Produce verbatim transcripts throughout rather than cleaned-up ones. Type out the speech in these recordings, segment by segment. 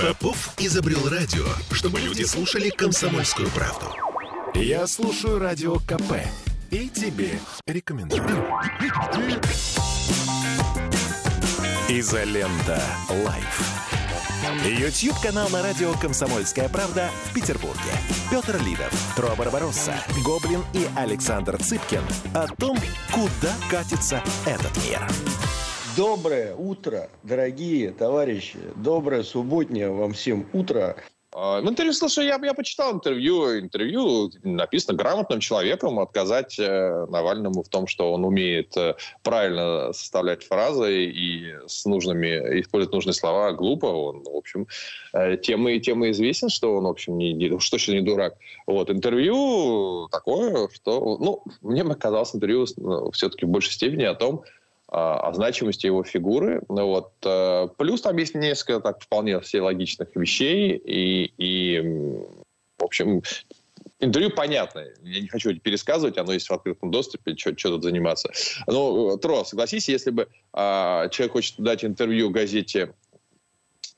Попов изобрел радио, чтобы люди слушали «Комсомольскую правду». Я слушаю радио ка пэ и тебе рекомендую. Изолента Лайф. Ютьюб-канал на радио «Комсомольская правда» в Петербурге. Петр Лидов, Тро Барбаросса, Гоблин и Александр Цыпкин о том, куда катится этот мир. Доброе утро, дорогие товарищи. Доброе субботнее вам всем утро. В интервью, слушай, я, я почитал интервью, интервью написано грамотным человеком отказать Навальному в том, что он умеет правильно составлять фразы и с нужными, использовать нужные слова, глупо. Он, в общем, тем и, тем и известен, что он, в общем, не, не, уж точно не дурак. Вот, интервью такое, что... Ну, мне показалось интервью все-таки в большей степени о том, о значимости его фигуры. Ну, вот. Плюс там есть несколько так, вполне все логичных вещей. И, и, в общем, интервью понятное. Я не хочу пересказывать, оно есть в открытом доступе, что тут заниматься. Ну, Тро, согласись, если бы а, человек хочет дать интервью газете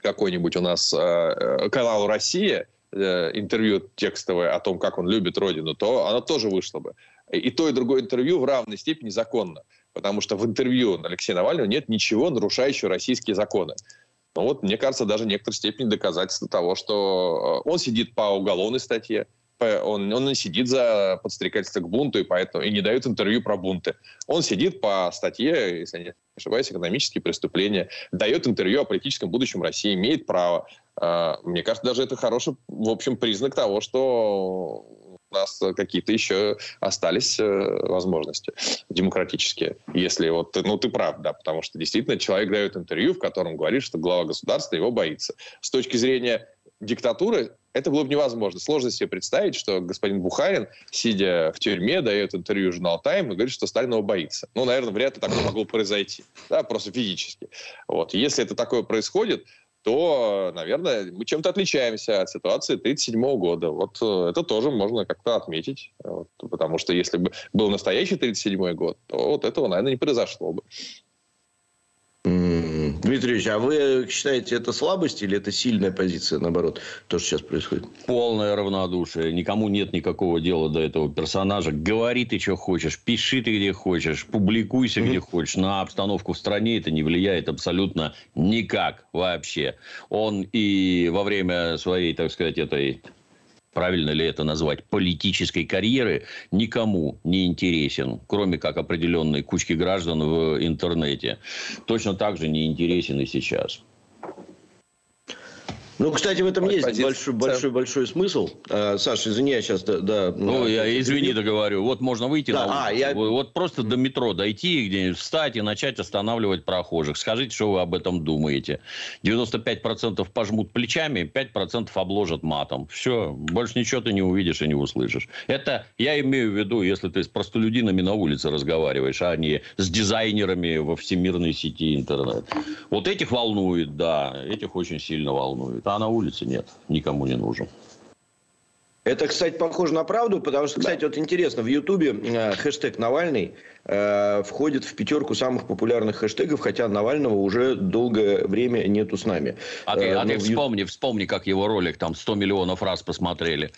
какой-нибудь у нас, а, каналу «Россия», интервью текстовое о том, как он любит родину, то оно тоже вышло бы. И то, и другое интервью в равной степени законно. Потому что в интервью Алексея Навального нет ничего, нарушающего российские законы. Но вот, мне кажется, даже в некоторой степени доказательство того, что он сидит по уголовной статье, он, он не сидит за подстрекательство к бунту и, поэтому, и не дает интервью про бунты. Он сидит по статье, если я не ошибаюсь, экономические преступления, дает интервью о политическом будущем России, имеет право. Мне кажется, даже это хороший, в общем, признак того, что... у нас какие-то еще остались возможности демократические. Если вот, ну, ты прав, да, потому что действительно человек дает интервью, в котором говорит, что глава государства его боится. С точки зрения диктатуры это было бы невозможно. Сложно себе представить, что господин Бухарин, сидя в тюрьме, дает интервью журнал «Тайм» и говорит, что Сталин его боится. Ну, наверное, вряд ли такое могло произойти. Да, просто физически. Вот. Если это такое происходит, то, наверное, мы чем-то отличаемся от ситуации тридцать седьмого года. Вот это тоже можно как-то отметить. Вот, потому что если бы был настоящий тридцать седьмой год, то вот этого, наверное, не произошло бы. Mm-hmm. Дмитрий Ильич, а вы считаете, это слабость или это сильная позиция, наоборот, то, что сейчас происходит? Полное равнодушие. Никому нет никакого дела до этого персонажа. Говори ты, что хочешь, пиши ты, где хочешь, публикуйся, mm-hmm. где хочешь. На обстановку в стране это не влияет абсолютно никак вообще. Он и во время своей, так сказать, этой... правильно ли это назвать, политической карьеры, никому не интересен, кроме как определенной кучки граждан в интернете. Точно так же не интересен и сейчас. Ну, кстати, в этом Ой, есть большой-большой-большой смысл. А, Саша, извини, я сейчас... Да, да, ну, я это... извини, договорю. Вот можно выйти да, на улицу, а, я... вот просто до метро дойти, где-нибудь встать и начать останавливать прохожих. Скажите, что вы об этом думаете. девяносто пять процентов пожмут плечами, пять процентов обложат матом. Все, больше ничего ты не увидишь и не услышишь. Это я имею в виду, если ты с простолюдинами на улице разговариваешь, а не с дизайнерами во всемирной сети интернет. Вот этих волнует, да, этих очень сильно волнует. А на улице нет, никому не нужен. Это, кстати, похоже на правду, потому что, кстати, вот интересно, в Ютубе э, хэштег «Навальный» э, входит в пятерку самых популярных хэштегов, хотя Навального уже долгое время нету с нами. А ты, э, а ты вспомни, вспомни, как его ролик там сто миллионов раз посмотрели.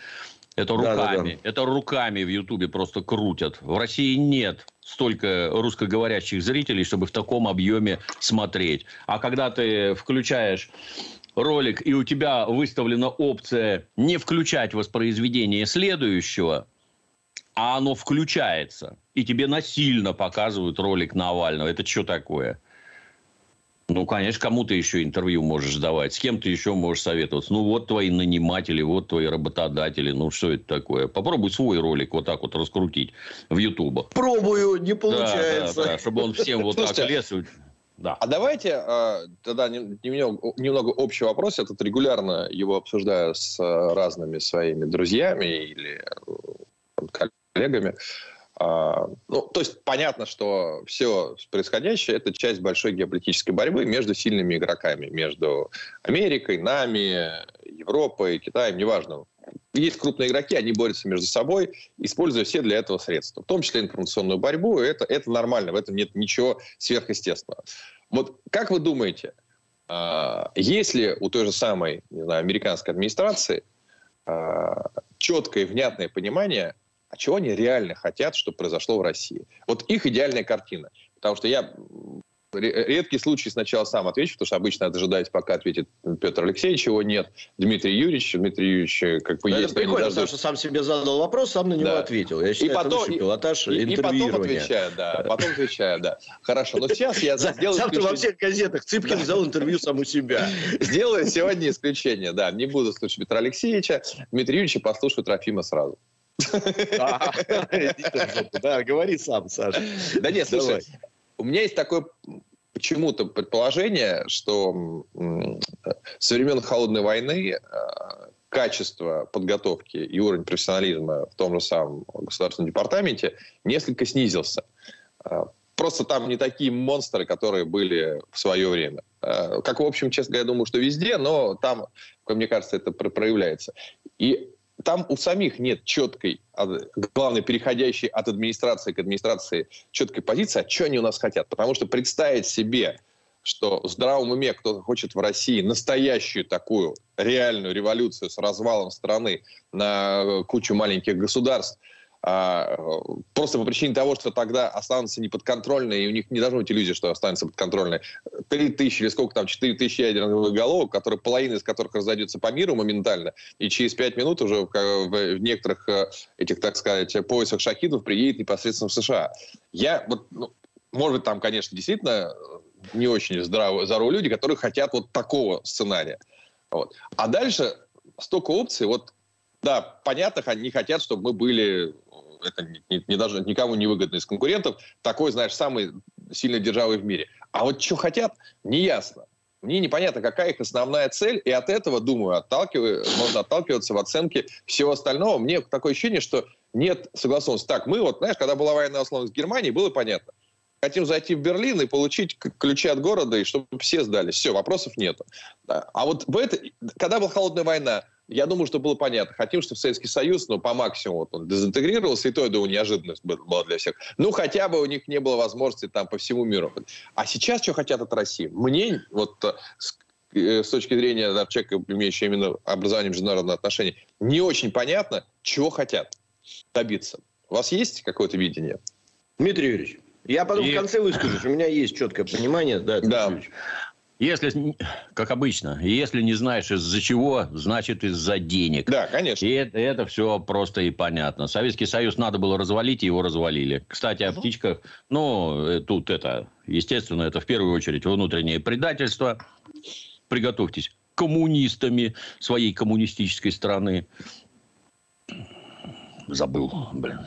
Это руками, да, да, да. Это руками в Ютубе просто крутят. В России нет столько русскоговорящих зрителей, чтобы в таком объеме смотреть. А когда ты включаешь... ролик, и у тебя выставлена опция не включать воспроизведение следующего, а оно включается, и тебе насильно показывают ролик Навального. Это что такое? Ну, конечно, кому ты еще интервью можешь давать, с кем ты еще можешь советоваться. Ну, вот твои наниматели, вот твои работодатели. Ну, что это такое? Попробуй свой ролик вот так вот раскрутить в Ютубе. Пробую, не получается. Да, да, да, чтобы он всем вот так лез... Да. А давайте э, тогда немного, немного общий вопрос. Я тут регулярно его обсуждаю с э, разными своими друзьями или э, коллегами. Э, ну, то есть понятно, что все происходящее – это часть большой геополитической борьбы между сильными игроками, между Америкой, нами, Европой, Китаем, неважно. Есть крупные игроки, они борются между собой, используя все для этого средства. В том числе информационную борьбу. Это, это нормально, в этом нет ничего сверхъестественного. Вот как вы думаете, Если у той же самой, не знаю, американской администрации четкое и внятное понимание, а чего они реально хотят, чтобы произошло в России. Вот их идеальная картина. Потому что я редкий случай сначала сам отвечу, потому что обычно дожидаюсь, пока ответит Петр Алексеевич, его нет. Дмитрий Юрьевич, Дмитрий Юрьевич, как бы но есть. Это прикольно, даже... Саша сам себе задал вопрос, сам на него да. ответил. Я считаю, и это потом, пилотаж и, интервьюирования. И потом отвечаю, да. Потом отвечаю, да. Хорошо, но сейчас я сделаю... Сам ты во всех газетах Цыпкин взял интервью сам у себя. Сделаю сегодня исключение, да. Не буду слушать Петра Алексеевича. Дмитрия Юрьевича послушаю Трофима сразу. Да, говори сам, Саша. Да нет, слушай, у меня есть такое почему-то предположение, что со времен холодной войны качество подготовки и уровень профессионализма в том же самом государственном департаменте несколько снизился. Просто там не такие монстры, которые были в свое время. Как, в общем, честно говоря, я думаю, что везде, но там, мне кажется, это проявляется. И там у самих нет четкой, главное, переходящей от администрации к администрации четкой позиции, а что они у нас хотят. Потому что представить себе, что в здравом уме кто-то хочет в России настоящую такую реальную революцию с развалом страны на кучу маленьких государств, просто по причине того, что тогда останутся неподконтрольные, и у них не должно быть иллюзии, что останутся подконтрольные, три тысячи или сколько там, четыре тысячи ядерных боеголовок, которые, половина из которых разойдется по миру моментально, и через пять минут уже в некоторых этих, так сказать, поясах шахидов приедет непосредственно в США. Я, вот, ну, может быть, там, конечно, действительно не очень здраво, здоровые люди, которые хотят вот такого сценария. Вот. А дальше столько опций, вот, да, понятно, они хотят, чтобы мы были... Это не, не, не даже никому не выгодно из конкурентов. Такой, знаешь, самый сильный державой в мире. А вот что хотят, не ясно. Мне непонятно, какая их основная цель. И от этого, думаю, отталкиваю, можно отталкиваться в оценке всего остального. Мне такое ощущение, что нет согласованности. Так, мы вот, знаешь, когда была военная условность с Германией, было понятно. Хотим зайти в Берлин и получить ключи от города, и чтобы все сдались. Все, вопросов нет. А вот в это, когда была холодная война, я думаю, что было понятно. Хотим, чтобы Советский Союз, ну, по максимуму вот он дезинтегрировался, и то, я думаю, неожиданность была для всех. Ну, хотя бы у них не было возможности там по всему миру. А сейчас что хотят от России? Мне, вот с, с точки зрения да, человека, имеющего именно образование международных отношений, не очень понятно, чего хотят добиться. У вас есть какое-то видение? Дмитрий Юрьевич, я потом и... в конце выскажусь. У меня есть четкое понимание. Да, Дмитрий да. Юрьевич. Если, как обычно, если не знаешь из-за чего, значит из-за денег. Да, конечно. И это, это все просто и понятно. Советский Союз надо было развалить, и его развалили. Кстати, о угу. птичках. Ну, тут это, естественно, это в первую очередь внутреннее предательство. Приготовьтесь коммунистами своей коммунистической страны. Забыл, блин.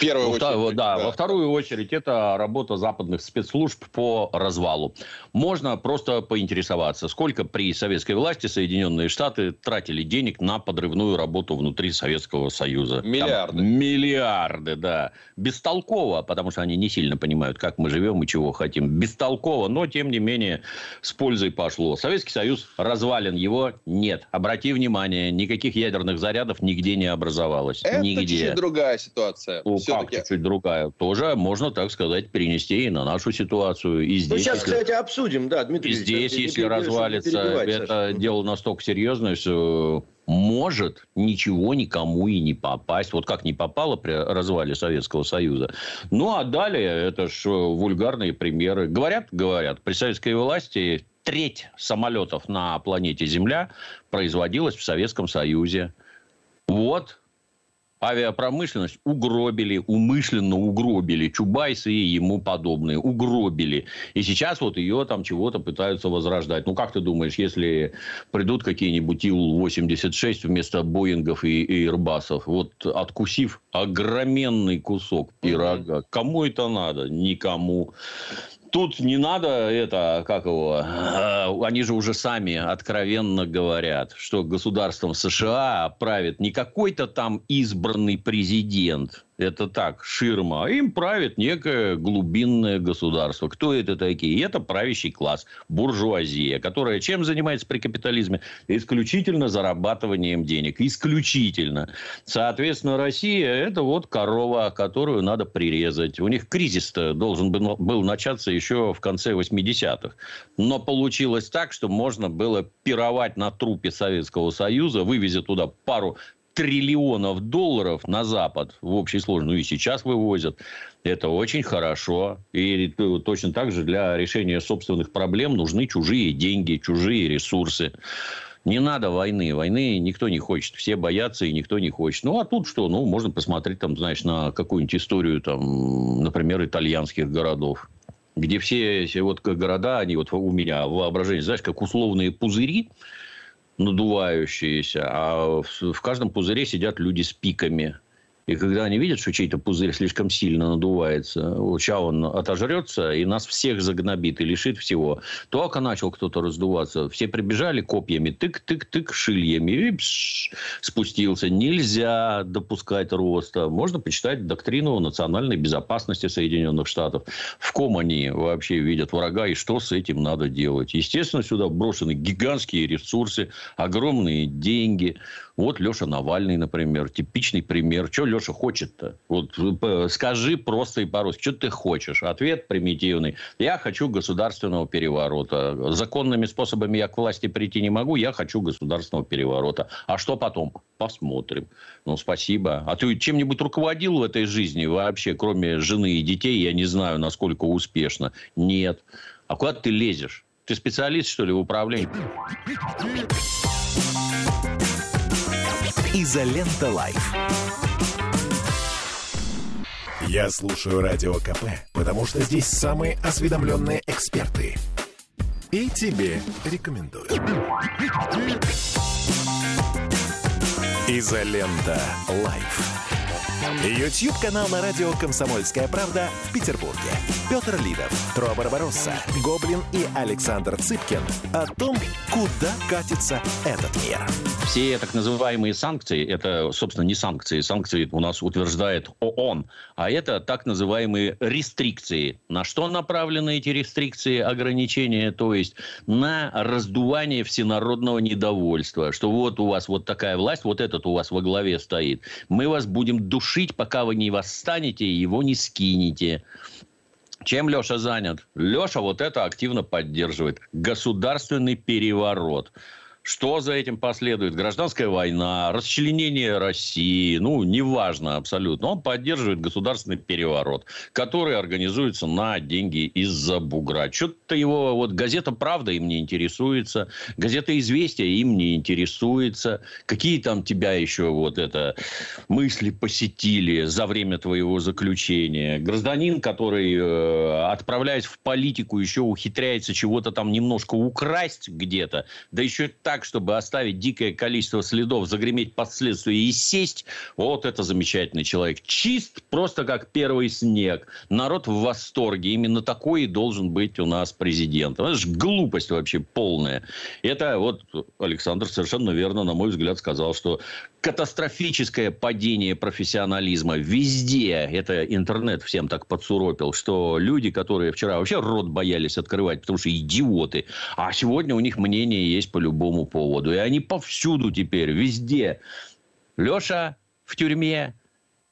Первую очередь, да, да. Во вторую очередь это работа западных спецслужб по развалу. Можно просто поинтересоваться, сколько при советской власти Соединенные Штаты тратили денег на подрывную работу внутри Советского Союза. Миллиарды. Там, миллиарды, да. Бестолково, потому что они не сильно понимают, как мы живем и чего хотим. Бестолково, но тем не менее с пользой пошло. Советский Союз развален, его нет. Обрати внимание, никаких ядерных зарядов нигде не образовалось. Это нигде. Чуть другая ситуация. Все-таки чуть другая. Тоже можно, так сказать, перенести и на нашу ситуацию. И здесь, ну, сейчас, если... кстати, обсудим, да, Дмитрий Юрьевич. Здесь, если развалится, это Саша. Дело настолько серьезное, что может ничего никому и не попасть. Вот как не попало при развале Советского Союза. Ну, а далее, это ж вульгарные примеры. Говорят, говорят, при советской власти треть самолетов на планете Земля производилась в Советском Союзе. Вот. Авиапромышленность угробили, умышленно угробили. Чубайсы и ему подобные угробили. И сейчас вот ее там чего-то пытаются возрождать. Ну, как ты думаешь, если придут какие-нибудь Ил восемьдесят шесть вместо Боингов и Эйрбасов, вот откусив огроменный кусок пирога, mm-hmm. кому это надо? Никому. Тут не надо это, как его, они же уже сами откровенно говорят, что государством США правит не какой-то там избранный президент, Это так, ширма. Им правит некое глубинное государство. Кто это такие? И это правящий класс, буржуазия, которая чем занимается при капитализме? Исключительно зарабатыванием денег. Исключительно. Соответственно, Россия – это вот корова, которую надо прирезать. У них кризис-то должен был начаться еще в конце восьмидесятых. Но получилось так, что можно было пировать на трупе Советского Союза, вывезя туда пару триллионов долларов на Запад в общей сложности. Ну, и сейчас вывозят. Это очень хорошо. И точно так же для решения собственных проблем нужны чужие деньги, чужие ресурсы. Не надо войны. Войны никто не хочет. Все боятся, и никто не хочет. Ну, а тут что? Ну, можно посмотреть, там, знаешь, на какую-нибудь историю, там, например, итальянских городов. Где все эти вот города, они вот у меня в воображении, знаешь, как условные пузыри, надувающиеся, а в каждом пузыре сидят люди с пиками. И когда они видят, что чей-то пузырь слишком сильно надувается, вот сейчас он отожрется и нас всех загнобит и лишит всего. Только начал кто-то раздуваться, все прибежали копьями, тык-тык-тык, шильями, и пш, спустился. Нельзя допускать роста. Можно почитать доктрину национальной безопасности Соединенных Штатов. В ком они вообще видят врага и что с этим надо делать. Естественно, сюда брошены гигантские ресурсы, огромные деньги. Вот Леша Навальный, например, типичный пример. Что Леша хочет-то? Вот скажи просто и по-русски, что ты хочешь? Ответ примитивный. Я хочу государственного переворота. Законными способами я к власти прийти не могу. Я хочу государственного переворота. А что потом? Посмотрим. Ну, спасибо. А ты чем-нибудь руководил в этой жизни вообще, кроме жены и детей? Я не знаю, насколько успешно. Нет. А куда ты лезешь? Ты специалист, что ли, в управлении? Изолента Лайф. Я слушаю Радио КП, потому что здесь самые осведомленные эксперты. И тебе рекомендую. Изолента Лайф. Ютьюб-канал на радио «Комсомольская правда» в Петербурге. Петр Лидов, Тро Барбаросса, Гоблин и Александр Цыпкин о том, куда катится этот мир. Все так называемые санкции, это, собственно, не санкции. Санкции у нас утверждает ООН. А это так называемые рестрикции. На что направлены эти рестрикции, ограничения? То есть на раздувание всенародного недовольства. Что вот у вас вот такая власть, вот этот у вас во главе стоит. Мы вас будем душить, пока вы не восстанете и его не скинете. Чем Леша занят? Леша вот это активно поддерживает. Государственный переворот. Что за этим последует? Гражданская война, расчленение России, ну, неважно абсолютно. Он поддерживает государственный переворот, который организуется на деньги из-за бугра. Что-то его вот газета «Правда» им не интересуется, газета «Известия» им не интересуется. Какие там тебя еще вот это мысли посетили за время твоего заключения? Гражданин, который, отправляясь в политику, еще ухитряется чего-то там немножко украсть где-то, да еще так, Так, чтобы оставить дикое количество следов, загреметь под следствие и сесть, вот это замечательный человек. Чист, просто как первый снег. Народ в восторге. Именно такой и должен быть у нас президент. Это же глупость вообще полная. Это вот Александр совершенно верно, на мой взгляд, сказал, что катастрофическое падение профессионализма везде. Это интернет всем так подсуропил, что люди, которые вчера вообще рот боялись открывать, потому что идиоты, а сегодня у них мнение есть по-любому поводу. И они повсюду теперь, везде. Леша в тюрьме,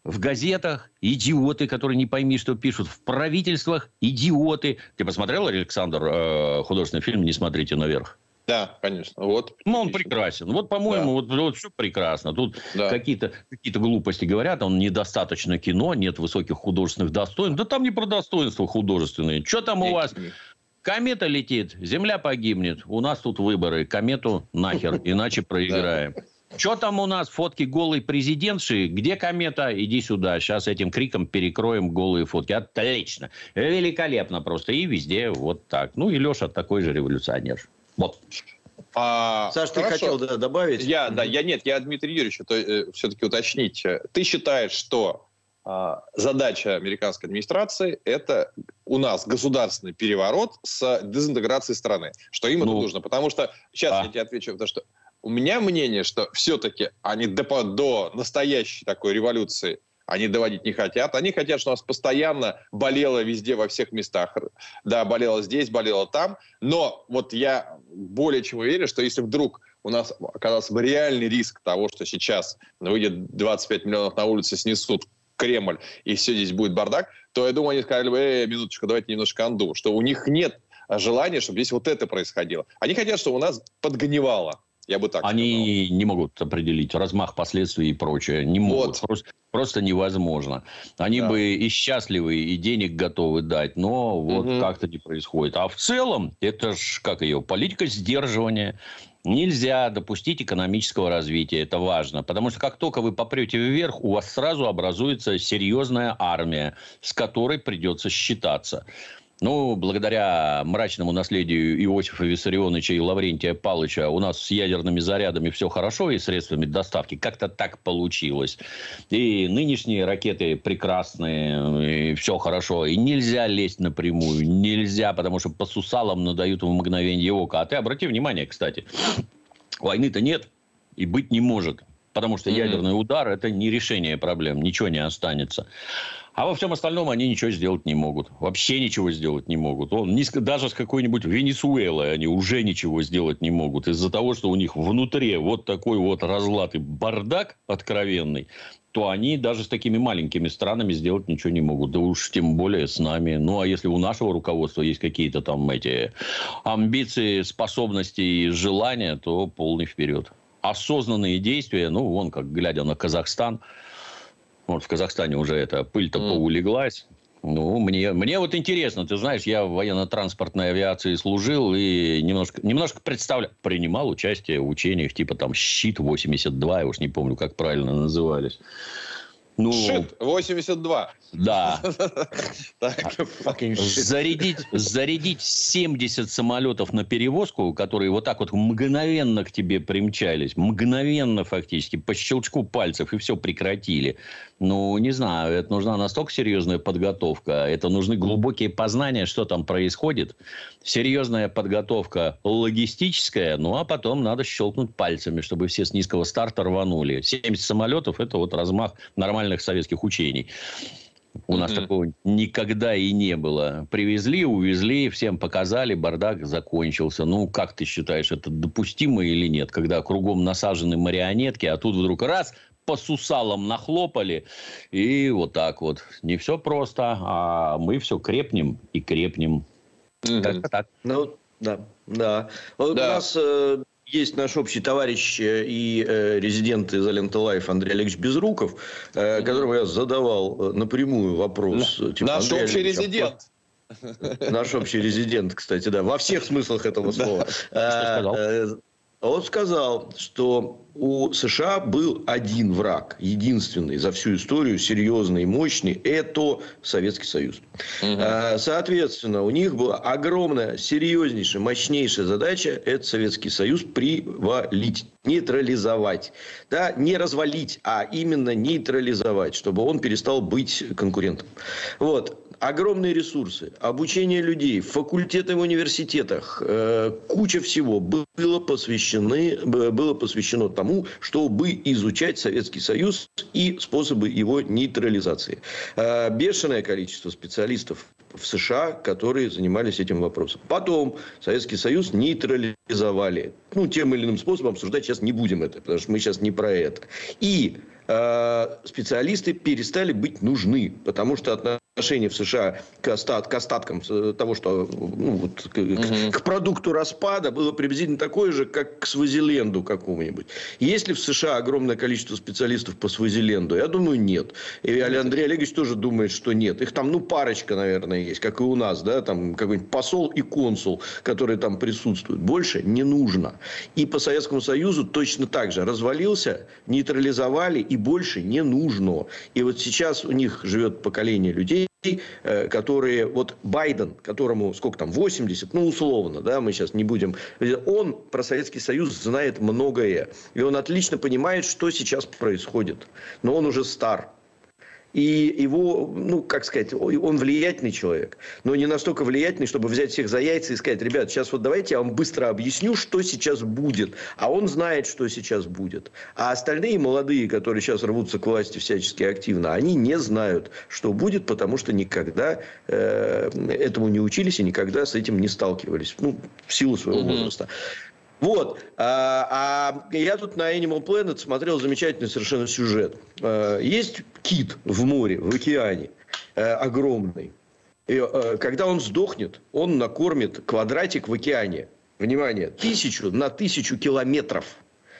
в газетах идиоты, которые не пойми, что пишут. В правительствах идиоты. Ты посмотрел, Александр, э, художественный фильм «Не смотрите наверх»? Да, конечно. Вот. Ну, он прекрасен. Вот, по-моему, да. вот, вот все прекрасно. Тут да. какие-то, какие-то глупости говорят. Он недостаточно кино, нет высоких художественных достоинств. Да там не про достоинства художественные. Что там у вас... Комета летит, земля погибнет. У нас тут выборы. Комету нахер, иначе проиграем. Что там у нас? Фотки голой президентши. Где комета? Иди сюда. Сейчас этим криком перекроем голые фотки. Отлично. Великолепно просто. И везде вот так. Ну, и Леша такой же революционер. Вот. А, Саш, ты хорошо. хотел да, добавить? Я, да, я нет, я Дмитрий Юрьевич, то, э, все-таки уточнить. Ты считаешь, что задача американской администрации – это у нас государственный переворот с дезинтеграцией страны. Что им ну, это нужно? Потому что, сейчас а. я тебе отвечу, потому что у меня мнение, что все-таки они до, до настоящей такой революции Они доводить не хотят. Они хотят, чтобы у нас постоянно болело везде, во всех местах. Да, болело здесь, болело там. Но вот я более чем уверен, что если вдруг у нас оказался бы реальный риск того, что сейчас выйдет двадцать пять миллионов на улице, снесут Кремль, и все здесь будет бардак, то, я думаю, они сказали бы, э, минуточку, давайте немножко анду. Что у них нет желания, чтобы здесь вот это происходило. Они хотят, чтобы у нас подгнивало. Я бы так Они сказал. Не могут определить размах последствий и прочее. Не могут. Вот. Просто, просто невозможно. Они да. бы и счастливы, и денег готовы дать, но вот угу. как-то не происходит. А в целом, это ж, как ее, политика сдерживания. Нельзя допустить экономического развития. Это важно. Потому что как только вы попрете вверх, у вас сразу образуется серьезная армия, с которой придется считаться. Ну, благодаря мрачному наследию Иосифа Виссарионовича и Лаврентия Палыча у нас с ядерными зарядами все хорошо и средствами доставки. Как-то так получилось. И нынешние ракеты прекрасные, и все хорошо. И нельзя лезть напрямую. Нельзя, потому что по сусалам надают в мгновение ока. А ты обрати внимание, кстати, войны-то нет и быть не может. Потому что mm-hmm. ядерный удар – это не решение проблем. Ничего не останется. А во всем остальном они ничего сделать не могут. Вообще ничего сделать не могут. Он, даже с какой-нибудь Венесуэлой они уже ничего сделать не могут. Из-за того, что у них внутри вот такой вот разлад и бардак откровенный, то они даже с такими маленькими странами сделать ничего не могут. Да уж тем более с нами. Ну, а если у нашего руководства есть какие-то там эти амбиции, способности и желания, то полный вперед. Осознанные действия, ну, вон как, глядя на Казахстан, вот в Казахстане уже эта пыль-то mm. поулеглась. Ну, мне, мне вот интересно, ты знаешь, я в военно-транспортной авиации служил и немножко, немножко представляю, принимал участие в учениях типа там «Щит-восемьдесят два», я уж не помню, как правильно назывались. Ну, «Щит-восемьдесят два». Да. Зарядить, зарядить семьдесят самолетов на перевозку, которые вот так вот мгновенно к тебе примчались. Мгновенно фактически. По щелчку пальцев. И все прекратили. Ну, не знаю. Это нужна настолько серьезная подготовка. Это нужны глубокие познания, что там происходит. Серьезная подготовка логистическая. Ну, а потом надо щелкнуть пальцами, чтобы все с низкого старта рванули. семьдесят самолетов – это вот размах нормальных советских учений. У mm-hmm. нас такого никогда и не было. Привезли, увезли, всем показали, бардак закончился. Ну, как ты считаешь, это допустимо или нет? Когда кругом насажены марионетки, а тут вдруг раз, по сусалам нахлопали. И вот так вот. Не все просто, а мы все крепнем и крепнем. Mm-hmm. Так, так. Ну, да. да. Вот да. У нас... Э- Есть наш общий товарищ и резидент «Изолента Лайф» Андрей Олегович Безруков, которому я задавал напрямую вопрос. Типа, наш Андрей общий Олегович, резидент. Наш общий резидент, кстати, да. Во всех смыслах этого слова. Он сказал, что у США был один враг, единственный за всю историю, серьезный и мощный, это Советский Союз. Угу. Соответственно, у них была огромная, серьезнейшая, мощнейшая задача – это Советский Союз привалить, нейтрализовать. Да, не развалить, а именно нейтрализовать, чтобы он перестал быть конкурентом. Вот. Огромные ресурсы, обучение людей, факультеты в университетах, куча всего было посвящены, было посвящено тому, чтобы изучать Советский Союз и способы его нейтрализации. Бешеное количество специалистов в США, которые занимались этим вопросом. Потом Советский Союз нейтрализовали. Ну, тем или иным способом обсуждать сейчас не будем это, потому что мы сейчас не про это. И специалисты перестали быть нужны, потому что от отношение в США к остаткам того, что ну, вот, к, угу. к продукту распада было приблизительно такое же, как к Свазиленду какому-нибудь. Есть ли в США огромное количество специалистов по Свазиленду? Я думаю, нет. И Андрей Олегович тоже думает, что нет. Их там, ну, парочка, наверное, есть, как и у нас, да, там какой-нибудь посол и консул, которые там присутствуют. Больше не нужно. И по Советскому Союзу точно так же развалился, нейтрализовали и больше не нужно. И вот сейчас у них живет поколение людей, которые, вот Байден, которому сколько там, восемьдесят, ну, условно, да, мы сейчас не будем, он про Советский Союз знает многое, и он отлично понимает, что сейчас происходит, но он уже стар. И его, ну, как сказать, он влиятельный человек, но не настолько влиятельный, чтобы взять всех за яйца и сказать: ребят, сейчас вот давайте я вам быстро объясню, что сейчас будет. А он знает, что сейчас будет. А остальные молодые, которые сейчас рвутся к власти всячески активно, они не знают, что будет, потому что никогда э, этому не учились и никогда с этим не сталкивались. Ну, в силу своего возраста. Вот. А, а я тут на Animal Planet смотрел замечательный совершенно сюжет. Есть кит в море, в океане, огромный. И когда он сдохнет, он накормит квадратик в океане. Внимание, тысячу на тысячу километров.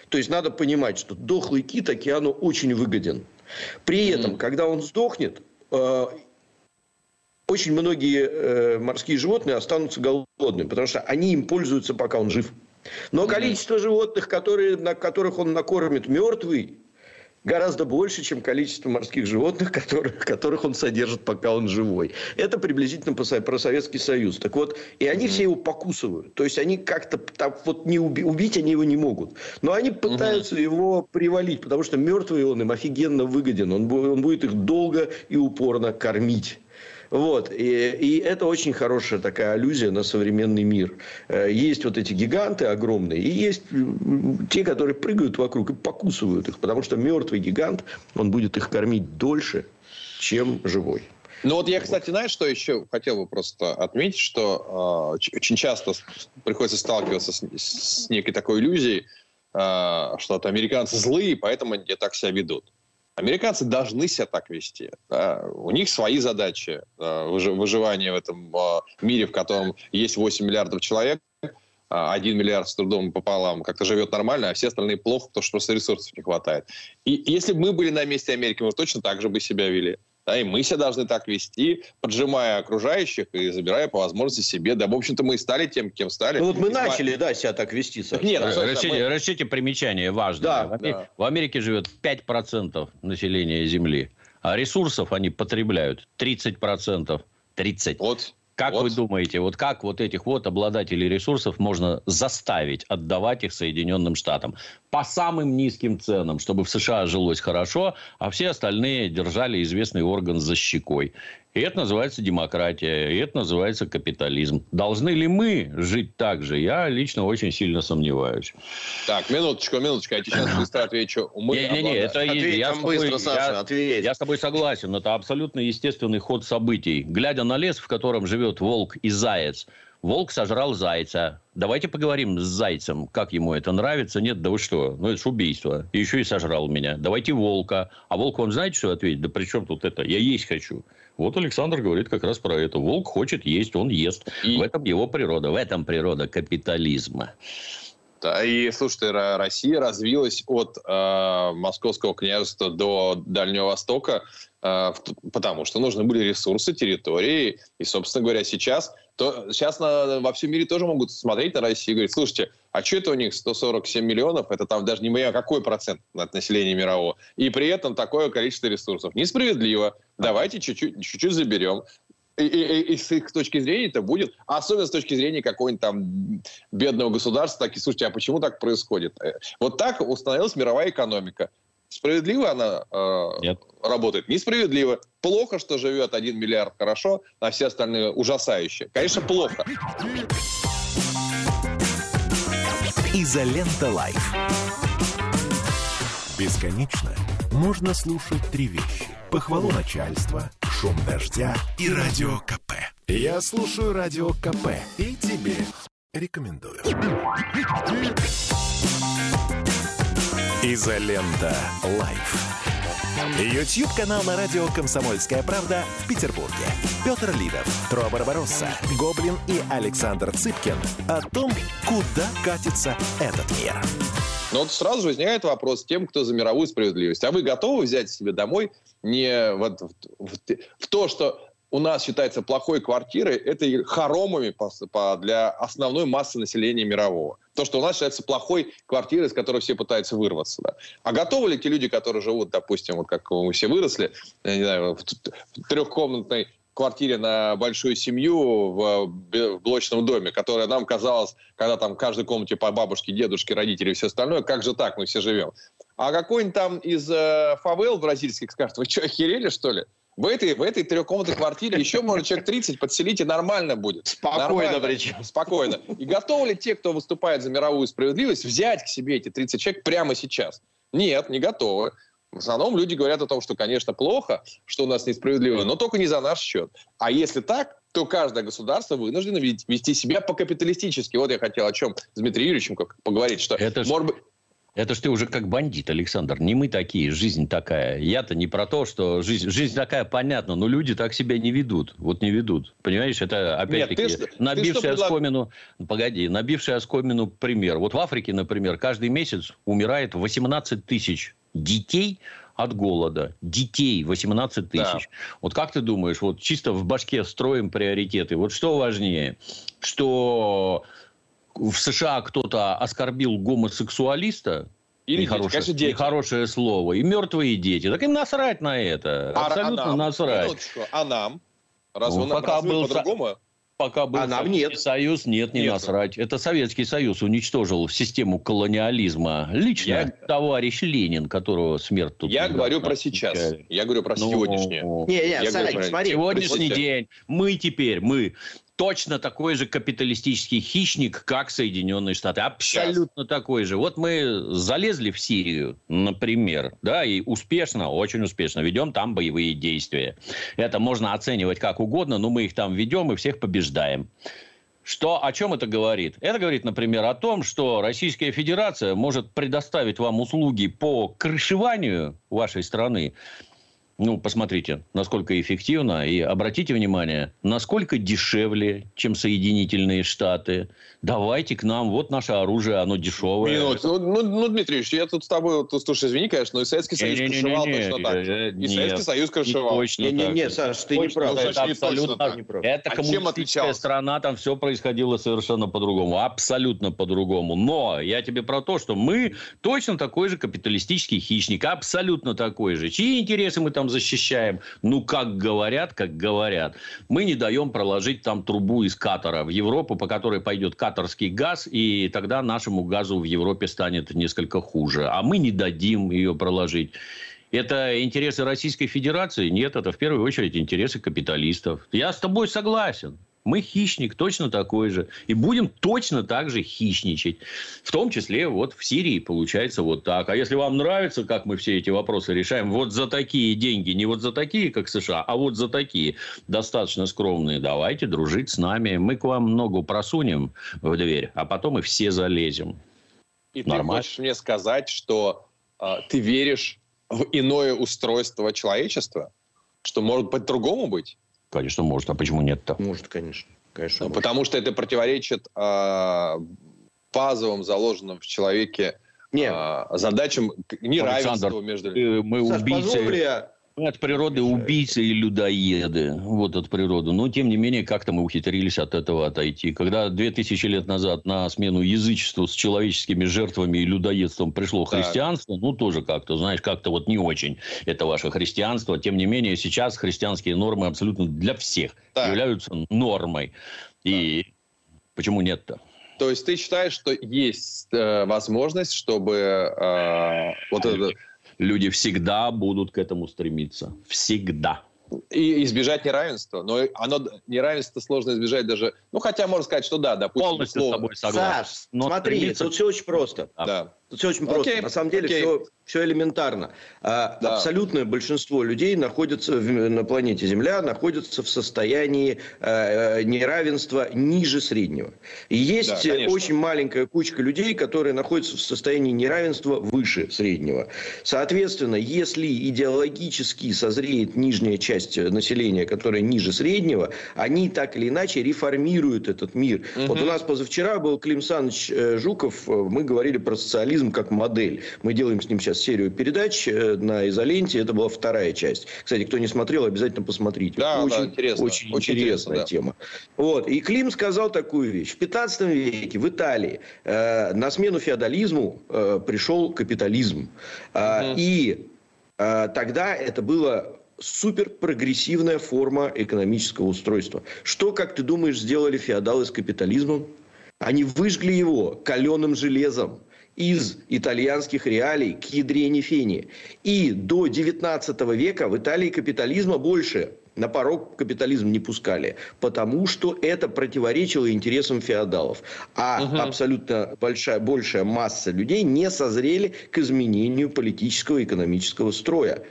То есть, надо понимать, что дохлый кит океану очень выгоден. При этом, mm-hmm. когда он сдохнет, очень многие морские животные останутся голодными, потому что они им пользуются, пока он жив. Но количество животных, которые, на которых он накормит мертвый, гораздо больше, чем количество морских животных, которых, которых он содержит, пока он живой. Это приблизительно про Советский Союз. Так вот, и они mm-hmm. все его покусывают. То есть, они как-то там, вот, не уби- убить они его не могут. Но они пытаются mm-hmm. его привалить, потому что мертвый он им офигенно выгоден. Он, он будет их долго и упорно кормить. Вот. И, и это очень хорошая такая аллюзия на современный мир. Есть вот эти гиганты огромные, и есть те, которые прыгают вокруг и покусывают их, потому что мертвый гигант, он будет их кормить дольше, чем живой. Ну, вот я, кстати, знаешь, что еще хотел бы просто отметить, что э, очень часто приходится сталкиваться с, с некой такой иллюзией, э, что это американцы злые, поэтому они так себя ведут. Американцы должны себя так вести. Да? У них свои задачи э, выживания в этом э, мире, в котором есть восемь миллиардов человек, э, один миллиард с трудом пополам как-то живет нормально, а все остальные плохо, потому что просто ресурсов не хватает. И если бы мы были на месте Америки, мы точно так же бы себя вели. Да? И мы себя должны так вести, поджимая окружающих и забирая по возможности себе. Да, в общем-то, мы и стали тем, кем стали. Ну, вот мы и начали, да, себя так вести. Нет, расчете, мы... расчете примечание важное. Да, да. В Америке живет пять процентов населения Земли, а ресурсов они потребляют тридцать процентов. тридцать процентов. Вот. Как вот. Вы думаете, вот как вот этих вот обладателей ресурсов можно заставить отдавать их Соединенным Штатам? По самым низким ценам, чтобы в США жилось хорошо, а все остальные держали известный орган за щекой. И это называется демократия, и это называется капитализм. Должны ли мы жить так же? Я лично очень сильно сомневаюсь. Так, минуточку, минуточку. Я тебе сейчас быстро отвечу. Не-не-не, это ответь я, с тобой, быстро, Саша, я, ответь. Я с тобой согласен. Это абсолютно естественный ход событий. Глядя на лес, в котором живет волк и заяц, волк сожрал зайца. Давайте поговорим с зайцем, как ему это нравится. Нет, да вы что? Ну, это ж убийство. И еще и сожрал меня. Давайте волка. А волк вам знаете, что ответит? Да при чем тут это? Я есть хочу. Вот Александр говорит как раз про это. Волк хочет есть, он ест. И... В этом его природа. В этом природа капитализма. Да, и, слушайте, Россия развилась от э, Московского княжества до Дальнего Востока, э, потому что нужны были ресурсы, территории. И, собственно говоря, сейчас... То сейчас на, во всем мире тоже могут смотреть на Россию и говорить: слушайте, а что это у них сто сорок семь миллионов? Это там даже не моя, какой процент от населения мирового? И при этом такое количество ресурсов. Несправедливо. Давайте чуть-чуть, чуть-чуть заберем. И, и, и с их точки зрения это будет, особенно с точки зрения какого-нибудь там бедного государства, так и слушайте, а почему так происходит? Вот так установилась мировая экономика. Справедливо она э, работает? Несправедливо. Плохо, что живет один миллиард хорошо, а все остальные ужасающе. Конечно, плохо. Изолента Лайф. Бесконечно можно слушать три вещи. Похвалу начальства, шум дождя и радио КП. Я слушаю радио КП и тебе рекомендую. Изолента Лайф. Ютьюб-канал на радио «Комсомольская правда» в Петербурге. Петр Лидов, Тро Барбаросса, Гоблин и Александр Цыпкин о том, куда катится этот мир. Но вот сразу возникает вопрос тем, кто за мировую справедливость. А вы готовы взять себе домой не вот в, в, в то, что у нас считается плохой квартирой, это хоромами по, по, для основной массы населения мирового? То, что у нас считается плохой квартирой, из которой все пытаются вырваться. Да. А готовы ли те люди, которые живут, допустим, вот как мы все выросли, я не знаю, в трехкомнатной квартире на большую семью в, в блочном доме, которая нам казалась, когда там в каждой комнате по бабушке, дедушке, родители и все остальное, как же так мы все живем? а какой-нибудь там из э, фавел бразильских скажет, вы что, охерели, что ли? В этой, в этой трехкомнатной квартире еще, может, человек тридцать подселить, и нормально будет. Спокойно, причем. Спокойно. И готовы ли те, кто выступает за мировую справедливость, взять к себе эти тридцать человек прямо сейчас? Нет, не готовы. В основном люди говорят о том, что, конечно, плохо, что у нас несправедливо, но только не за наш счет. А если так, то каждое государство вынуждено вести себя по-капиталистически. Вот я хотел о чем с Дмитрием Юрьевичем поговорить. Что, это может быть... Это ж ты уже как бандит, Александр. Не мы такие, жизнь такая. Я-то не про то, что жизнь, жизнь такая, понятно, но люди так себя не ведут. Вот не ведут. Понимаешь, это опять-таки набивший оскомину... Погоди, набивший оскомину пример. Вот в Африке, например, каждый месяц умирает восемнадцать тысяч детей от голода. Детей восемнадцать тысяч. Да. Вот как ты думаешь, вот чисто в башке строим приоритеты. Вот что важнее? Что... В США кто-то оскорбил гомосексуалиста, или нехорошее, дети, нехорошее слово, и мертвые дети. Так им насрать на это. А, абсолютно а нам, насрать. Минуточку, а нам? Разве ну, нам разве был... по-другому? Пока был а нам нет. Союз, нет, не нет. насрать. Это Советский Союз уничтожил систему колониализма. Лично я... товарищ Ленин, которого смерть тут... Я говорю про сейчас. Отвечает. Я говорю про ну, сегодняшнее. Нет, нет, я Саня, про... смотри. Сегодняшний про... день. Мы теперь, мы... Точно такой же капиталистический хищник, как Соединенные Штаты. Абсолютно такой же. Вот мы залезли в Сирию, например, да, и успешно, очень успешно ведем там боевые действия. Это можно оценивать как угодно, но мы их там ведем и всех побеждаем. Что, о чем это говорит? Это говорит, например, о том, что Российская Федерация может предоставить вам услуги по крышеванию вашей страны. Ну, посмотрите, насколько эффективно, и обратите внимание, насколько дешевле, чем Соединительные Штаты. Давайте к нам, вот наше оружие, оно дешевое. Минут. Ну, ну, ну, Дмитрий Ильич, я тут с тобой, тут, слушай, извини, конечно, но и Советский Союз не, не, крышевал не, не, точно не, так. Не, и Советский Союз крышевал. Точно не, не, не, Саш, ты точно, не прав. Это абсолютно не прав. Это коммунистическая страна, там все происходило совершенно по-другому. Абсолютно по-другому. Но я тебе про то, что мы точно такой же капиталистический хищник. Абсолютно такой же. Чьи интересы мы там защищаем, ну, как говорят, как говорят. Мы не даем проложить там трубу из Катара в Европу, по которой пойдет катарский газ, и тогда нашему газу в Европе станет несколько хуже. А мы не дадим ее проложить. Это интересы Российской Федерации? Нет, это в первую очередь интересы капиталистов. Я с тобой согласен. Мы хищник, точно такой же. И будем точно так же хищничать. В том числе вот в Сирии получается вот так. А если вам нравится, как мы все эти вопросы решаем, вот за такие деньги, не вот за такие, как США, а вот за такие, достаточно скромные, давайте дружить с нами. Мы к вам ногу просунем в дверь, а потом и все залезем. И нормально? Ты хочешь мне сказать, что э, ты веришь в иное устройство человечества? Что может по-другому быть? Конечно, может. А почему нет-то? Может, конечно. конечно ну, потому что это противоречит э, базовым, заложенным в человеке э, задачам неравенства между людьми. Мы Саш, убийцы. Мы от природы убийцы и людоеды. Вот от природы. Но, тем не менее, как-то мы ухитрились от этого отойти. Когда две тысячи лет назад на смену язычеству с человеческими жертвами и людоедством пришло так. христианство, ну, тоже как-то, знаешь, как-то вот не очень это ваше христианство. Тем не менее, сейчас христианские нормы абсолютно для всех так. являются нормой. И так. почему нет-то? То есть, ты считаешь, что есть э, возможность, чтобы э, вот это... Люди всегда будут к этому стремиться. Всегда. И избежать неравенства. Но оно, неравенство сложно избежать даже... Ну, хотя можно сказать, что да, допустим. Полностью словно. С тобой согласен. Саш, но смотри, стремиться... тут все очень просто. Да. Тут все очень просто. Окей. На самом деле все, все элементарно. Да. Абсолютное большинство людей находятся в, на планете Земля, находятся в состоянии э, неравенства ниже среднего. И есть да, очень маленькая кучка людей, которые находятся в состоянии неравенства выше среднего. Соответственно, если идеологически созреет нижняя часть населения, которое ниже среднего, они так или иначе реформируют этот мир. Угу. Вот у нас позавчера был Клим Саныч Жуков, мы говорили про социализм как модель. Мы делаем с ним сейчас серию передач на Изоленте, это была вторая часть. Кстати, кто не смотрел, обязательно посмотрите. Да, очень, да, интересно. Очень, очень интересная да. тема. Вот. И Клим сказал такую вещь. В пятнадцатом веке в Италии э, на смену феодализму э, пришел капитализм. Угу. Э, и э, тогда это было... суперпрогрессивная форма экономического устройства. Что, как ты думаешь, сделали феодалы с капитализмом? Они выжгли его каленым железом. из итальянских реалий к ядрене фени. И до девятнадцатого века в Италии капитализма больше. На порог капитализм не пускали, потому что это противоречило интересам феодалов. А угу. абсолютно большая, большая масса людей не созрели к изменению политического и экономического строя.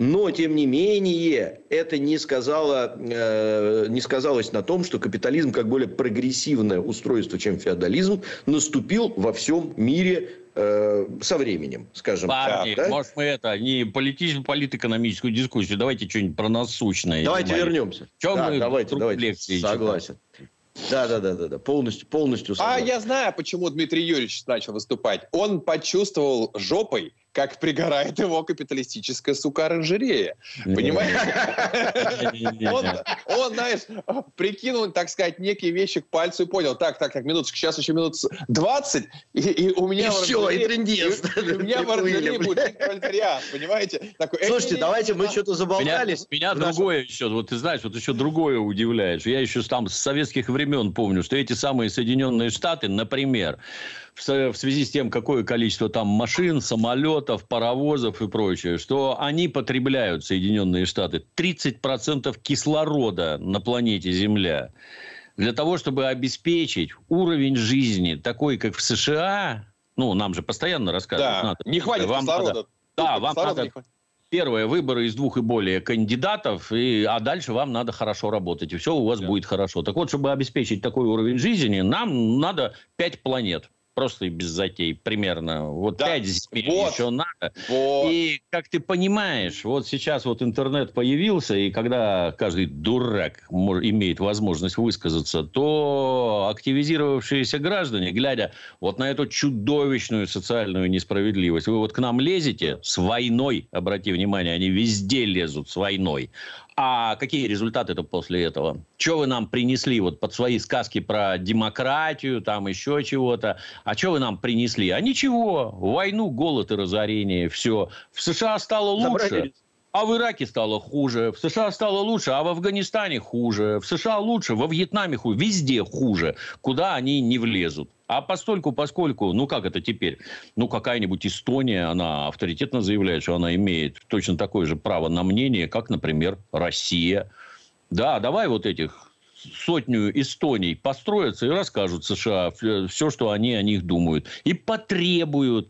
Но, тем не менее, это не, сказало, э, не сказалось на том, что капитализм, как более прогрессивное устройство, чем феодализм, наступил во всем мире э, со временем, скажем Парни, так. Да? Может, мы это, не политическую, политэкономическую дискуссию, давайте что-нибудь про насущное. Давайте вернемся. Чем да, мы давайте, давайте. Согласен. Да, да, да, да, да, полностью, полностью. Согласен. А я знаю, почему Дмитрий Юрьевич начал выступать. Он почувствовал жопой, как пригорает его капиталистическая сука-оранжерея. Понимаете? Он, он, знаешь, прикинул, так сказать, некие вещи к пальцу и понял. Так, так, так, минуточку, сейчас еще минут двадцать, и, и у меня... И все, и трындец. И, и у меня в оранжерее будет пролетариат, понимаете? Такой, слушайте, э, давайте мы что-то заболтались. Меня, меня другое еще, вот ты знаешь, вот еще другое удивляет. Я еще там с советских времен помню, что эти самые Соединенные Штаты, например, в связи с тем, какое количество там машин, самолетов, паровозов и прочее, что они потребляют, Соединенные Штаты, тридцать процентов кислорода на планете Земля. Для того, чтобы обеспечить уровень жизни такой, как в США, ну, нам же постоянно рассказывают. Да, надо, не хватит вам кислорода. Надо, да, вам надо... Первое, выборы из двух и более кандидатов, и, а дальше вам надо хорошо работать, и все у вас да. будет хорошо. Так вот, чтобы обеспечить такой уровень жизни, нам надо пять планет. Просто и без затей примерно. Вот да. пять земель вот. еще надо. Вот. И, как ты понимаешь, вот сейчас вот интернет появился, и когда каждый дурак имеет возможность высказаться, то активизировавшиеся граждане, глядя вот на эту чудовищную социальную несправедливость, вы вот к нам лезете с войной, обрати внимание, они везде лезут с войной. А какие результаты-то после этого? Что вы нам принесли вот под свои сказки про демократию, там еще чего-то? А что вы нам принесли? А ничего. Войну, голод и разорение. Все. В США стало лучше. Забрали. А в Ираке стало хуже, в США стало лучше, а в Афганистане хуже, в США лучше, во Вьетнаме хуже, везде хуже, куда они не влезут. А постольку, поскольку, ну как это теперь, ну какая-нибудь Эстония, она авторитетно заявляет, что она имеет точно такое же право на мнение, как, например, Россия. Да, давай вот этих... сотню Эстоний построятся и расскажут США все, что они о них думают. И потребуют,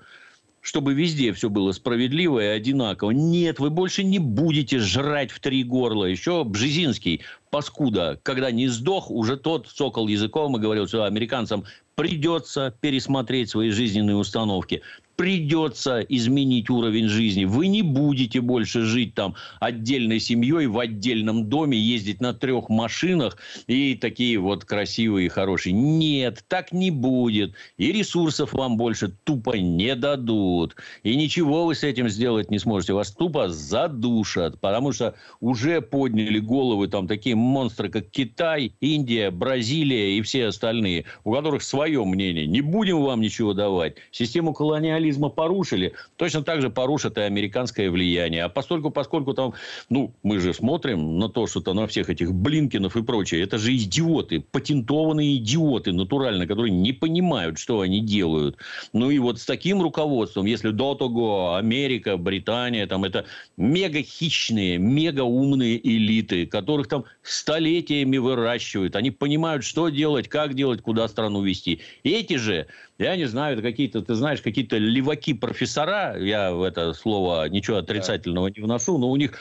чтобы везде все было справедливо и одинаково. Нет, вы больше не будете жрать в три горла. Еще Бжезинский, паскуда, когда не сдох, уже тот цокал языком и говорил, что американцам придется пересмотреть свои жизненные установки. Придется изменить уровень жизни. Вы не будете больше жить там отдельной семьей, в отдельном доме, ездить на трех машинах и такие вот красивые и хорошие. Нет, так не будет. И ресурсов вам больше тупо не дадут. И ничего вы с этим сделать не сможете. Вас тупо задушат, потому что уже подняли головы там такие монстры, как Китай, Индия, Бразилия и все остальные, у которых свое мнение. Не будем вам ничего давать. Систему колониализма порушили, точно так же порушат и американское влияние. А постольку, поскольку там, ну, мы же смотрим на то, что там на всех этих Блинкенов и прочее, это же идиоты, патентованные идиоты натурально, которые не понимают, что они делают. Ну, и вот с таким руководством, если до того Америка, Британия, там это мега хищные, мега умные элиты, которых там столетиями выращивают, они понимают, что делать, как делать, куда страну вести. Эти же, я не знаю, это какие-то, ты знаешь, какие-то леваки-профессора, я в это слово ничего отрицательного не вношу, но у них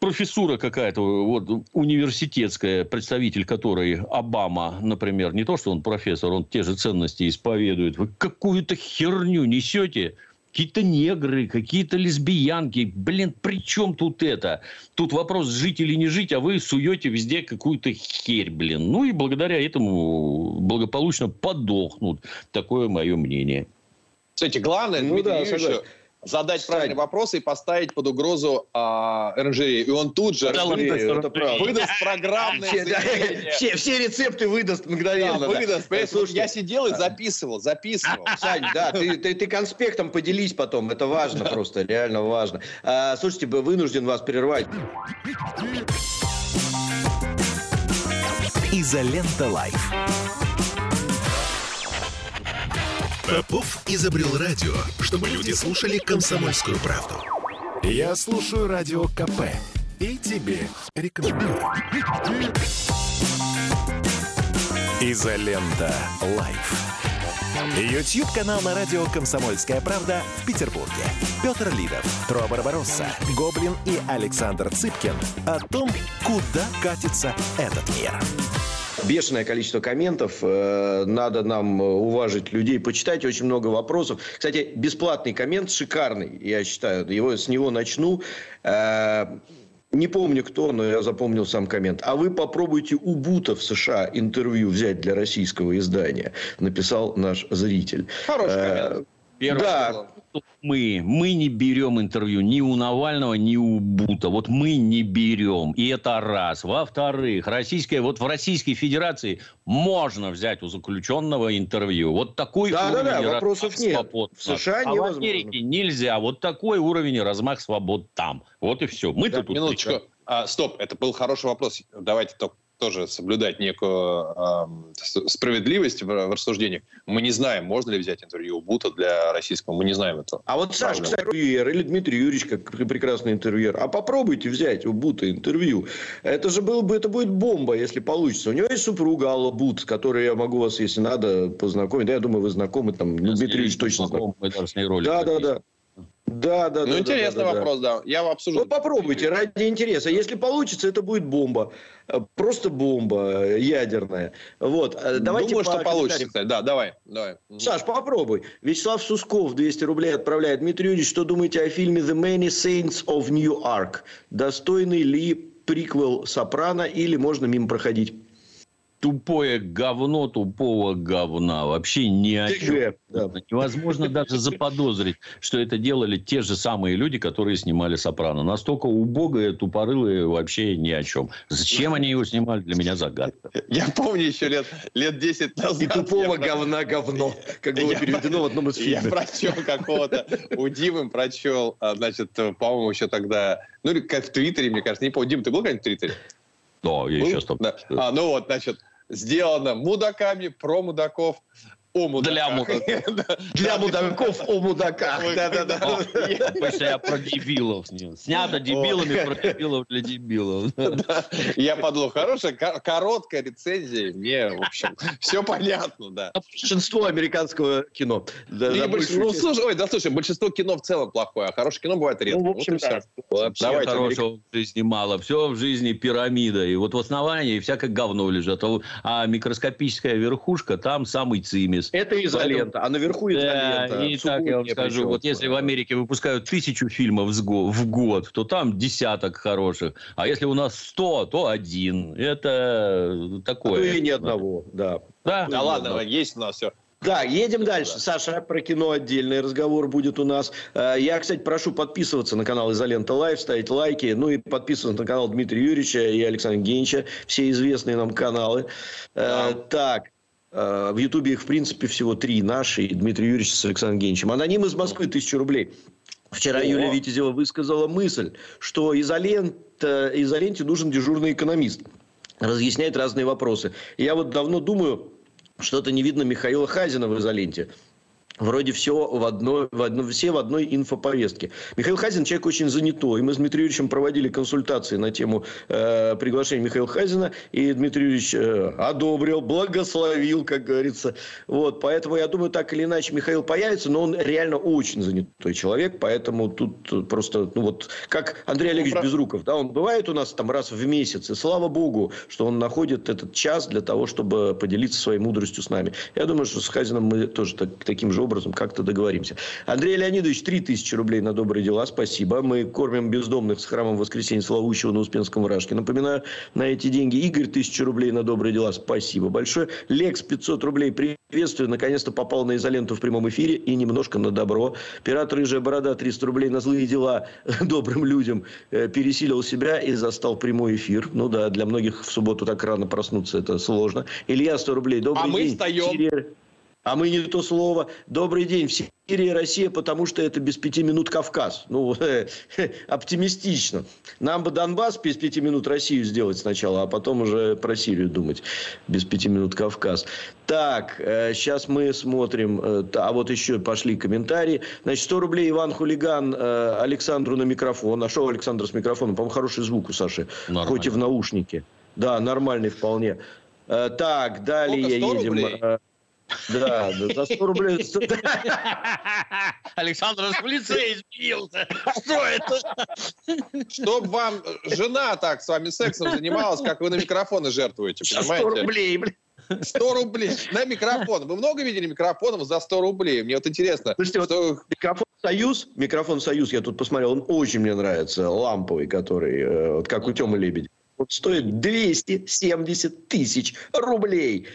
профессура какая-то вот, университетская, представитель которой Обама, например, не то, что он профессор, он те же ценности исповедует. Вы какую-то херню несете, какие-то негры, какие-то лесбиянки. Блин, при чем тут это? Тут вопрос жить или не жить, а вы суете везде какую-то херь, блин. Ну и благодаря этому благополучно подохнут. Такое мое мнение. Кстати, главное, ну, Дмитрий да, Юрьевич, задать Встань. правильные вопросы и поставить под угрозу а, оранжерею. И он тут же да, оранжерею, это правда. Выдаст программное заявление. Все, все рецепты выдаст мгновенно. Да, выдаст. Да. Слушай, я сидел и записывал, записывал. Сань, да, ты, ты, ты конспектом поделись потом. Это важно просто, реально важно. А, слушайте, вынужден вас прервать. Изолента Лайф. Попов изобрел радио, чтобы люди слушали «Комсомольскую правду». Я слушаю радио ка пэ и тебе рекомендую. Изолента Лайф. Ютьюб-канал на радио «Комсомольская правда» в Петербурге. Петр Лидов, Тро Барбаросса, Гоблин и Александр Цыпкин о том, куда катится этот мир. Бешеное количество комментов. Надо нам уважить людей, почитать. Очень много вопросов. Кстати, бесплатный коммент шикарный, я считаю. Его, с него начну. Не помню кто, но я запомнил сам коммент. А вы попробуйте у Бута в США интервью взять для российского издания, написал наш зритель. Хороший коммент. Первый да. Мы, мы не берем интервью ни у Навального, ни у Бута. Вот мы не берем. И это раз. Во-вторых, российская, вот в Российской Федерации можно взять у заключенного интервью. Вот такой да, уровень да, да, вопросов нет. В США невозможно. А в Америке нельзя. Вот такой уровень размах свобод там. Вот и все. Мы-то да, тут... Минуточку. А, стоп. Это был хороший вопрос. Давайте только... тоже соблюдать некую э, справедливость в, в рассуждениях. Мы не знаем, можно ли взять интервью у Бута для российского. Мы не знаем этого. А вот Саша, кстати, интервьюер или Дмитрий Юрьевич, как прекрасный интервьюер, а попробуйте взять у Бута интервью. Это же было бы, это будет бомба, если получится. У него есть супруга Алла Бут, с которой я могу вас, если надо, познакомить. Да, я думаю, вы знакомы. Там, Дмитрий Юрьевич точно знаком. Да, да, да. Да, да, ну, да, интересный да, да, вопрос, да. да. Я обсужу. Ну, попробуйте, ради интереса. Если получится, это будет бомба. Просто бомба ядерная. Вот. Давайте Думаю, по... что получится. Кстати. Да, давай, давай. Саш, попробуй. Вячеслав Сусков двести рублей отправляет. Дмитрий Юрьевич, что думаете о фильме «The Many Saints of Newark»? Достойный ли приквел «Сопрано» или можно мимо проходить? Тупое говно тупого говна. Вообще ни о чем. Да. Невозможно даже заподозрить, что это делали те же самые люди, которые снимали «Сопрано». Настолько убогое, тупорылое, вообще ни о чем. Зачем они его снимали, для меня загадка. Я помню еще лет, лет десять назад... И тупого говна говно, как было переведено в одном из фильмов. Я прочел какого-то... У Димы прочел, значит, по-моему, еще тогда... Ну, как в Твиттере, мне кажется. Не помню. Дим, ты был когда-нибудь в Твиттере? Да, я еще стоп. Да. А, ну вот, значит... Сделано мудаками, про мудаков, о мудаках. Для, мудак. Для мудаков, о мудаках. Обычно я про дебилов снял. Снято дебилами, про дебилов для дебилов. Я подумал, хорошая, короткая рецензия. Не, в общем, все понятно, да. Большинство американского кино. Ну, слушай, ой, да слушай, большинство кино в целом плохое, а хорошее кино бывает редко. Ну, в общем, все. Вообще хорошего в жизни мало. Все в жизни пирамида. И вот в основании всякое говно лежит. А микроскопическая верхушка, там самый цимис. Это изолента, а наверху изолента. Да, и так я вам скажу, вот если в Америке выпускают тысячу фильмов в год, то там десяток хороших. А если у нас сто, то один. Это такое. Ну и ни одного, да. Да, да ладно, есть у нас все. Да, едем дальше. Саша, про кино отдельный разговор будет у нас. Я, кстати, прошу подписываться на канал «Изолента Лайв», ставить лайки, ну и подписываться на канал Дмитрия Юрьевича и Александра Евгеньевича, все известные нам каналы. Да. Так. В Ютубе их, в принципе, всего три. Наши, Дмитрий Юрьевич с Александром Евгеньевичем. Аноним из Москвы, тысячу рублей. Вчера О. Юлия Витязева высказала мысль, что изолент, изоленте нужен дежурный экономист. Разъясняет разные вопросы. Я вот давно думаю, что-то не видно Михаила Хазина в изоленте. Вроде все в одной, в одной, все в одной инфоповестке. Михаил Хазин человек очень занятой. Мы с Дмитрием Юрьевичем проводили консультации на тему э, приглашения Михаила Хазина. И Дмитрий Юрьевич э, одобрил, благословил, как говорится. Вот, поэтому, я думаю, так или иначе Михаил появится. Но он реально очень занятой человек. Поэтому тут просто... ну вот как Андрей Олегович ну, Безруков. Да, он бывает у нас там раз в месяц. И слава богу, что он находит этот час для того, чтобы поделиться своей мудростью с нами. Я думаю, что с Хазином мы тоже так, таким же образом как-то договоримся. Андрей Леонидович, три тысячи рублей на добрые дела. Спасибо. Мы кормим бездомных с храмом Воскресения Славущего на Успенском Рашке. Напоминаю, на эти деньги. Игорь, тысяча рублей на добрые дела. Спасибо большое. Лекс, пятьсот рублей. Приветствую. Наконец-то попал на изоленту в прямом эфире и немножко на добро. Пират Рыжая Борода, триста рублей на злые дела добрым людям. Пересилил себя и застал прямой эфир. Ну да, для многих в субботу так рано проснуться это сложно. Илья, сто рублей. Добрый а день. А мы встаем. А мы не то слово. Добрый день. В Сирии Россия, потому что это без пяти минут Кавказ. Ну, оптимистично. Нам бы Донбасс без пяти минут Россию сделать сначала, а потом уже про Сирию думать. Без пяти минут Кавказ. Так, сейчас мы смотрим. А вот еще пошли комментарии. Значит, сто рублей Иван Хулиган Александру на микрофон. А что Александр с микрофоном? По-моему, хороший звук у Саши. Нормально. Хоть и в наушнике. Да, нормальный вполне. Так, далее едем... Рублей? Да, за сто рублей. Александр в лице избился. Что это? Чтоб вам жена так с вами сексом занималась, как вы на микрофоны жертвуете, понимаете? сто рублей, блин. сто рублей на микрофон. Вы много видели микрофонов за сто рублей? Мне вот интересно. Слушайте, что... вот микрофон «Союз», микрофон «Союз», я тут посмотрел, он очень мне нравится, ламповый, который, вот как у Тёмы Лебедя. Стоит двести семьдесят тысяч рублей.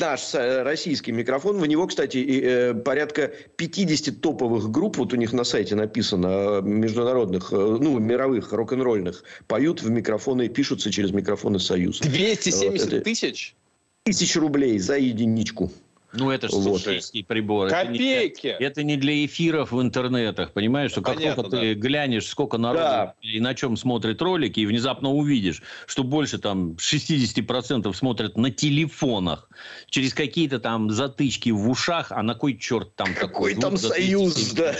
Наш российский микрофон. В него, кстати, порядка пятьдесят топовых групп. Вот у них на сайте написано. Международных, ну, мировых, рок-н-ролльных. Поют в микрофоны, пишутся через микрофоны «Союз». двести семьдесят тысяч? Тысяч рублей за единичку. Ну, это же сушистский вот прибор. Копейки. Это не, это не для эфиров в интернетах. Понимаешь, что как Понятно, только да. ты глянешь, сколько народу да. и на чем смотрит ролики, и внезапно увидишь, что больше там шестьдесят процентов смотрят на телефонах. Через какие-то там затычки в ушах. А на кой черт там какой? Какой там союз, да.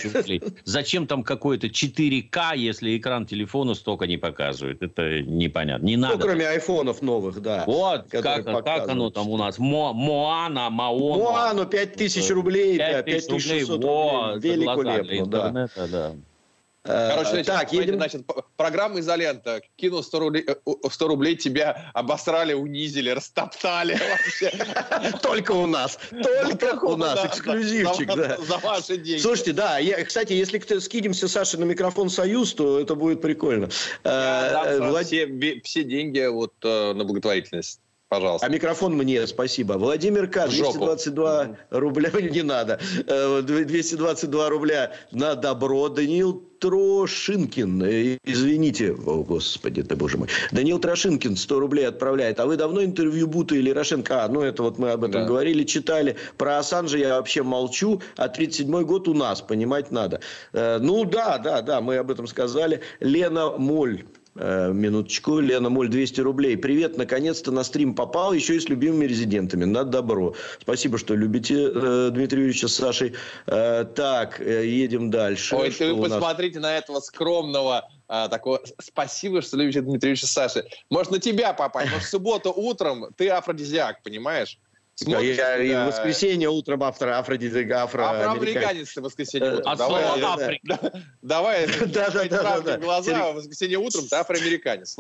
Зачем там какое-то четыре ка, если экран телефона столько не показывает? Это непонятно. Не надо. Ну, кроме айфонов новых, да. Вот, как, как оно там у нас. Мо, Моана, Маон. Муану пять тысяч рублей, пять тысяч шестьсот рублей, великолепно, да. да. Короче, значит, так, едем... значит, программа «Изолента». Кинул сто рублей, тебя обосрали, унизили, растоптали вообще. Только у нас. Только у нас. Эксклюзивчик, да. За ваши деньги. Слушайте, да. Кстати, если скинемся, Саша, на микрофон «Союз», то это будет прикольно. Все деньги на благотворительность. Пожалуйста. А микрофон мне, спасибо. Владимир К. двести двадцать два рубля. Не надо. двести двадцать два рубля на добро. Даниил Трошинкин. Извините. О, Господи, ты, Боже мой. Даниил Трошинкин сто рублей отправляет. А вы давно интервью Бута или Ярошенко? А, ну это вот мы об этом да. говорили, читали. Про Ассанжа я вообще молчу. А тридцать седьмой год у нас, понимать надо. Ну да, да, да, мы об этом сказали. Лена Моль. Минуточку. Лена Моль, двести рублей. Привет, наконец-то на стрим попал, еще и с любимыми резидентами. На добро. Спасибо, что любите Дмитрия Юрьевича с Сашей. Так, едем дальше. Ой, что вы посмотрите нас... на этого скромного такого. Спасибо, что любите Дмитрия Юрьевича с Сашей. Может, на тебя попасть. Может, в субботу утром ты афродизиак, понимаешь? Смотришь, я, да. И в воскресенье утром автора афродизиак, афроамериканец. Афроамериканец в воскресенье утром. От слова Африка. Давай, правда, глаза, в воскресенье утром ты афроамериканец.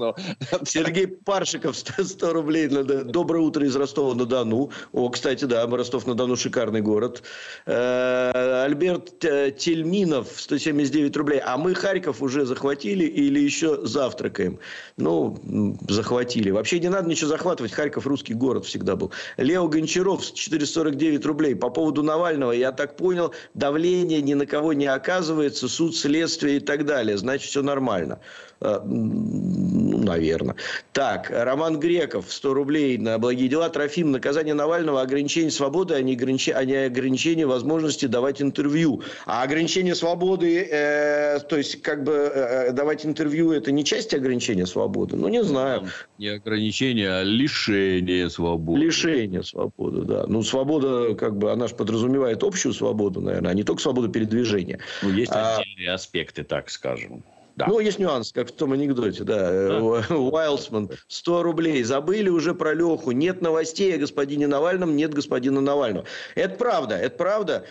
Сергей Паршиков, сто рублей. Доброе утро из Ростова-на-Дону. О, кстати, да, Ростов-на-Дону шикарный город. Альберт Тельминов, сто семьдесят девять рублей. А мы Харьков уже захватили или еще завтракаем? Ну, захватили. Вообще не надо ничего захватывать. Харьков русский город всегда был. Лео Гончаров. Гончаров, четыреста сорок девять рублей. По поводу Навального, я так понял, давление ни на кого не оказывается, суд, следствие и так далее. Значит, все нормально. Ну, наверное. Так, Роман Греков, сто рублей на благие дела. Трофим, наказание Навального, ограничение свободы, а не ограничение возможности давать интервью. А ограничение свободы, э, то есть, как бы, э, давать интервью, это не часть ограничения свободы? Ну, не знаю. Не ограничение, а лишение свободы. Лишение свободы, да. Ну, свобода, как бы, она же подразумевает общую свободу, наверное, а не только свободу передвижения. Ну, есть отдельные а... аспекты, так скажем. Да. Ну, есть нюанс, как в том анекдоте, да. да. Уайлдсман, сто рублей. Забыли уже про Леху. Нет новостей о господине Навальном, нет господина Навального. Это правда, это правда.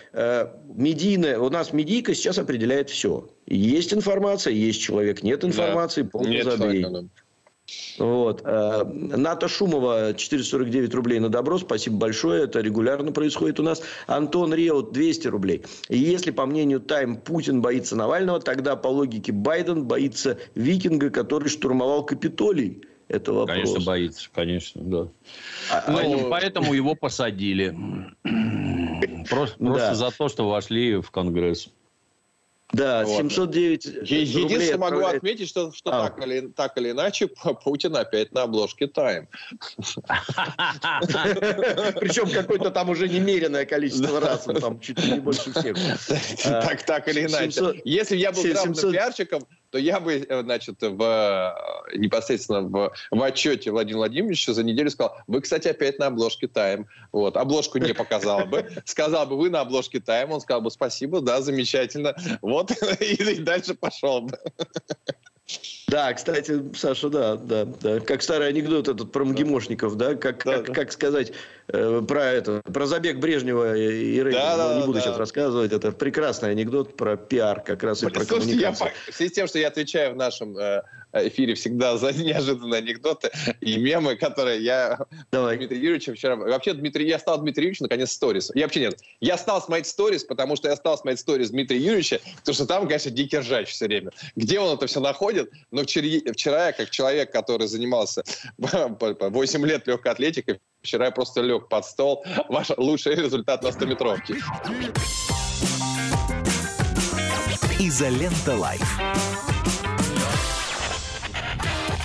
Медийная, у нас медийка сейчас определяет все. Есть информация, есть человек, нет информации, да. полный забей. Вот. Ната Шумова, четыреста сорок девять рублей на добро. Спасибо большое. Это регулярно происходит у нас. Антон Реут, двести рублей. Если, по мнению Тайм, Путин боится Навального, тогда, по логике, Байден боится викинга, который штурмовал Капитолий. Это вопрос. Конечно, боится. Конечно, да. А, ну... Поэтому его посадили. Просто, просто да. за то, что вошли в Конгресс. Да, вот. семьсот девять е- рублей. Единственное, отправляет... могу отметить, что, что а. так, или, так или иначе Путин опять на обложке «Тайм». Причем какое-то там уже немереное количество раз. Там чуть ли не больше всех. Так или иначе. Если я был главным пиарщиком, то я бы, значит, в, непосредственно в, в отчете Владимира Владимировича за неделю сказал: вы, кстати, опять на обложке «Тайм». Вот, обложку не показал бы. Сказал бы: вы на обложке «Тайм». Он сказал бы: спасибо, да, замечательно. Вот, и, и дальше пошел бы. Да, кстати, Саша, да, да, да. Как старый анекдот этот про МГИМОшников, да, как, да, как, да. как сказать э, про это, про забег Брежнева и Рейгана, да, да, не буду да. сейчас рассказывать, это прекрасный анекдот про пиар как раз и про коммуникацию. Я, в связи с тем, что я отвечаю в нашем э, эфире всегда за неожиданные анекдоты и мемы, которые я Давай. Дмитрий Юрьевичем вчера... Вообще, Дмитрий, я стал Дмитрий Юрьевич, наконец, сторис. Я вообще нет. Я стал смотреть сторис, потому что я стал смотреть сторис Дмитрия Юрьевича, потому что там, конечно, дикий ржач все время. Где он это все находит? Но вчера, вчера я, как человек, который занимался восемь лет легкой атлетикой, вчера я просто лег под стол. Ваш лучший результат на стометровке. Изолента Лайф.